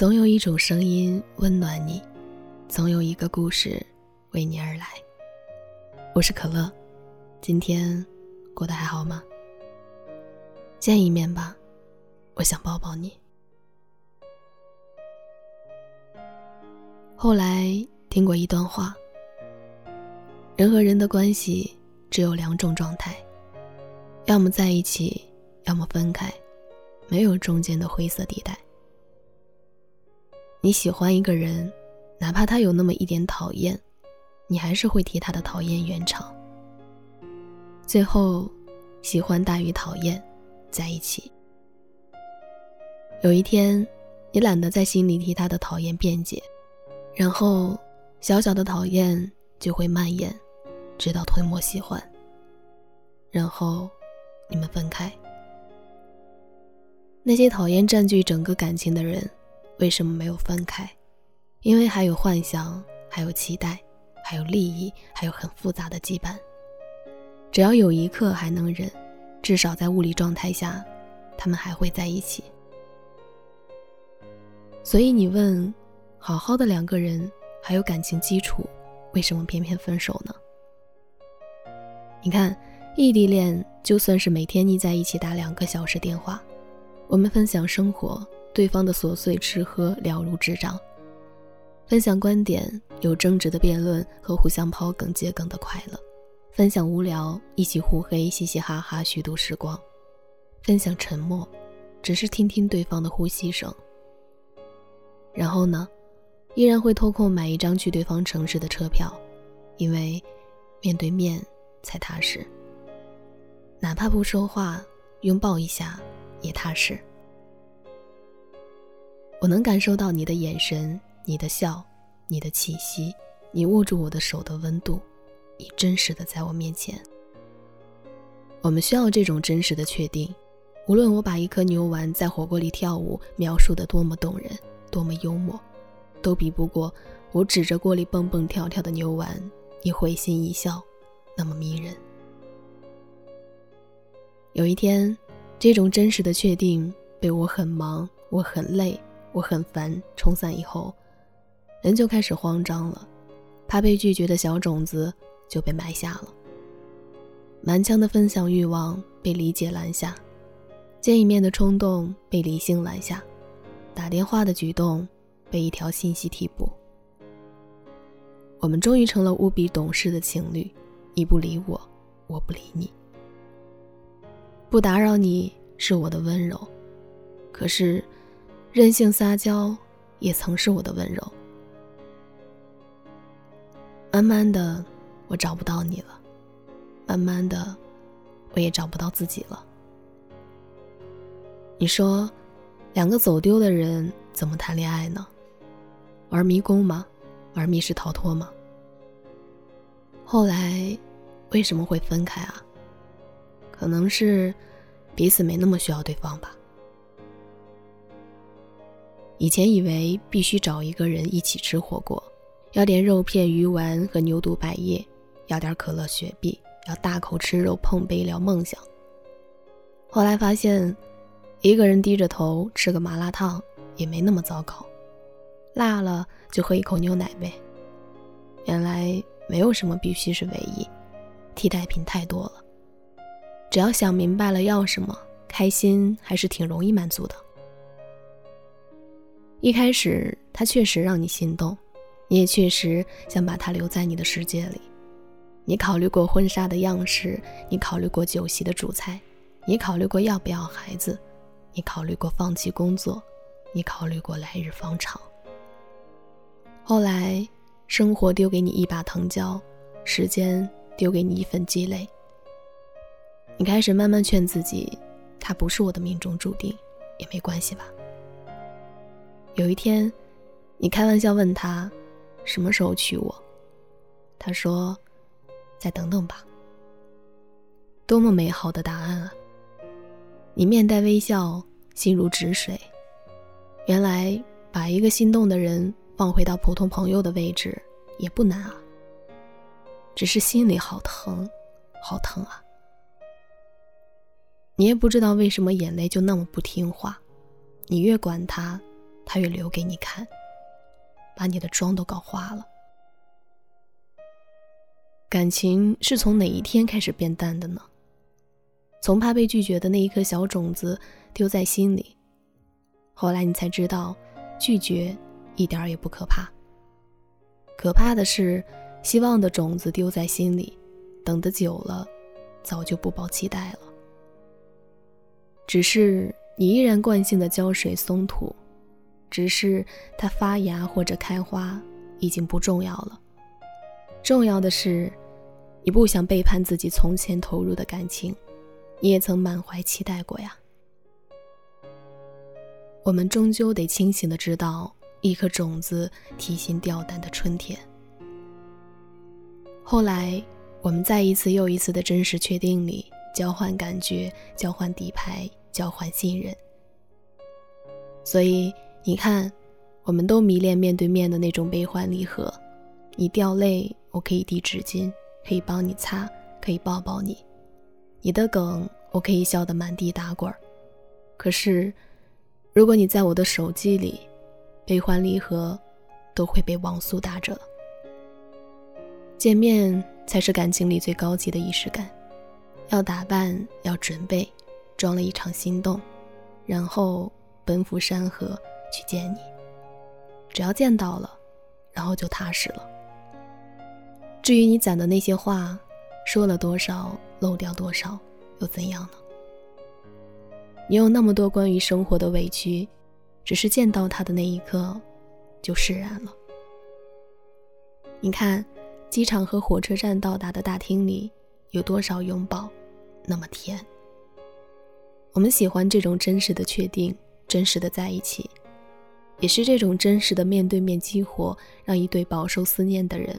总有一种声音温暖你，总有一个故事为你而来。我是可乐，今天过得还好吗？见一面吧，我想抱抱你。后来听过一段话，人和人的关系只有两种状态，要么在一起，要么分开，没有中间的灰色地带。你喜欢一个人，哪怕他有那么一点讨厌，你还是会替他的讨厌圆场。最后，喜欢大于讨厌，在一起。有一天，你懒得在心里替他的讨厌辩解，然后小小的讨厌就会蔓延，直到吞没喜欢，然后你们分开。那些讨厌占据整个感情的人为什么没有分开？因为还有幻想，还有期待，还有利益，还有很复杂的羁绊。只要有一刻还能忍，至少在物理状态下他们还会在一起。所以你问，好好的两个人还有感情基础，为什么偏偏分手呢？你看异地恋，就算是每天腻在一起打2个小时电话，我们分享生活，对方的琐碎吃喝了如指掌，分享观点，有争执的辩论和互相抛梗接梗的快乐，分享无聊，一起互黑，嘻嘻哈哈虚度时光，分享沉默，只是听听对方的呼吸声。然后呢，依然会偷空买一张去对方城市的车票，因为面对面才踏实，哪怕不说话，拥抱一下也踏实。我能感受到你的眼神，你的笑，你的气息，你握住我的手的温度，你真实的在我面前。我们需要这种真实的确定，无论我把一颗牛丸在火锅里跳舞描述的多么动人，多么幽默，都比不过我指着锅里蹦蹦跳跳的牛丸，你会心一笑，那么迷人。有一天，这种真实的确定被我很忙，我很累，我很烦冲散以后，人就开始慌张了，怕被拒绝的小种子就被埋下了，满腔的分享欲望被理解拦下，见一面的冲动被理性拦下，打电话的举动被一条信息替补。我们终于成了无比懂事的情侣，你不理我，我不理你，不打扰你是我的温柔，可是任性撒娇也曾是我的温柔。慢慢的我找不到你了，慢慢的我也找不到自己了。你说2个走丢的人怎么谈恋爱呢？玩迷宫吗？玩密室逃脱吗？后来为什么会分开啊？可能是彼此没那么需要对方吧。以前以为必须找一个人一起吃火锅，要点肉片鱼丸和牛肚百叶，要点可乐雪碧，要大口吃肉碰杯聊梦想。后来发现一个人低着头吃个麻辣烫也没那么糟糕，辣了就喝一口牛奶呗。原来没有什么必须是唯一，替代品太多了，只要想明白了要什么，开心还是挺容易满足的。一开始他确实让你心动，你也确实想把他留在你的世界里，你考虑过婚纱的样式，你考虑过酒席的主菜，你考虑过要不要孩子，你考虑过放弃工作，你考虑过来日方长。后来生活丢给你一把藤椒，时间丢给你一份积累，你开始慢慢劝自己，他不是我的命中注定也没关系吧。有一天你开玩笑问他什么时候娶我，他说再等等吧。多么美好的答案啊，你面带微笑，心如止水。原来把一个心动的人放回到普通朋友的位置也不难啊，只是心里好疼好疼啊。你也不知道为什么眼泪就那么不听话，你越管他他也留给你看，把你的妆都搞花了。感情是从哪一天开始变淡的呢？从怕被拒绝的那一颗小种子丢在心里，后来你才知道，拒绝一点也不可怕。可怕的是，希望的种子丢在心里，等得久了，早就不抱期待了。只是你依然惯性的浇水松土，只是它发芽或者开花已经不重要了。重要的是，你不想背叛自己从前投入的感情，你也曾满怀期待过呀。我们终究得清醒地知道，一颗种子提心吊胆的春天。后来，我们在一次又一次的真实确定里，交换感觉，交换底牌，交换信任。所以，你看，我们都迷恋面对面的那种悲欢离合。你掉泪，我可以递纸巾，可以帮你擦，可以抱抱你。你的梗，我可以笑得满地打滚。可是，如果你在我的手机里，悲欢离合都会被网速打着了。见面才是感情里最高级的仪式感，要打扮，要准备，装了一场心动，然后奔赴山河去见你。只要见到了，然后就踏实了。至于你攒的那些话，说了多少，漏掉多少，又怎样呢？你有那么多关于生活的委屈，只是见到他的那一刻就释然了。你看，机场和火车站到达的大厅里，有多少拥抱那么甜。我们喜欢这种真实的确定，真实的在一起，也是这种真实的面对面激活，让一对饱受思念的人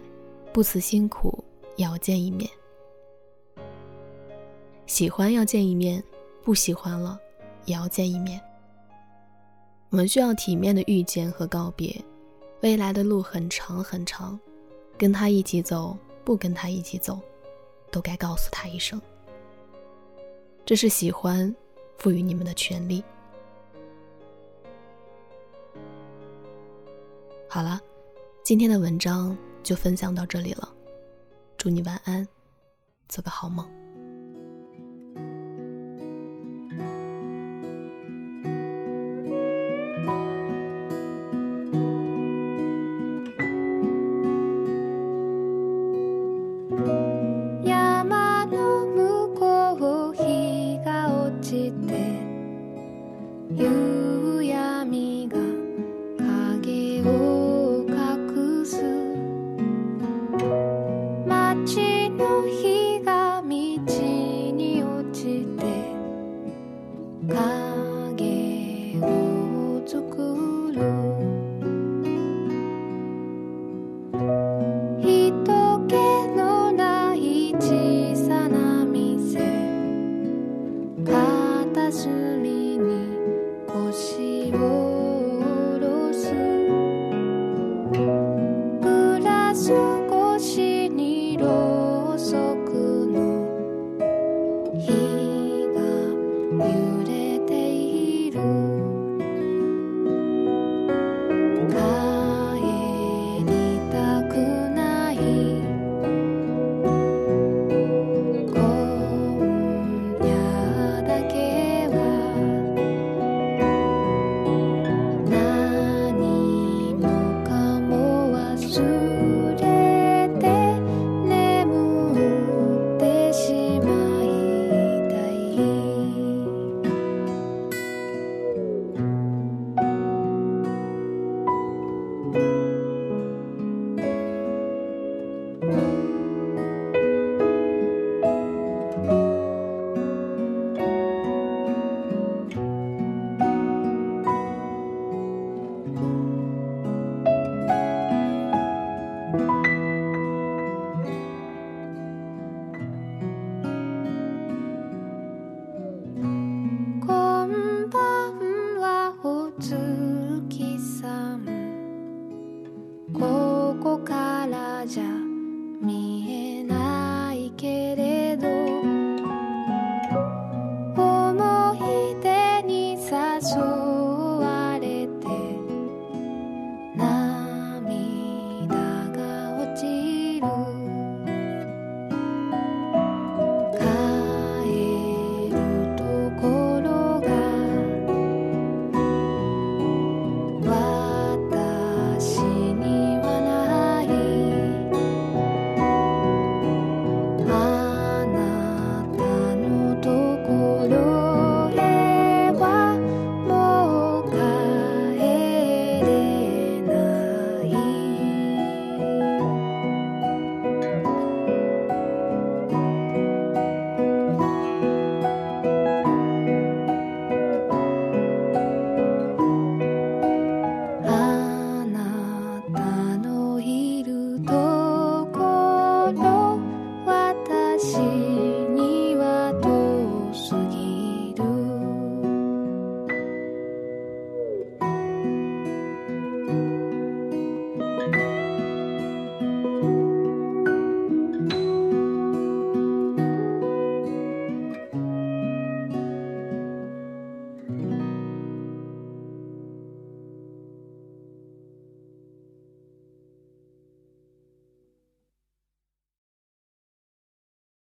不辞辛苦也要见一面。喜欢要见一面，不喜欢了也要见一面。我们需要体面的遇见和告别，未来的路很长很长，跟他一起走，不跟他一起走，都该告诉他一声。这是喜欢赋予你们的权利。好了，今天的文章就分享到这里了，祝你晚安，做个好梦。少しにろ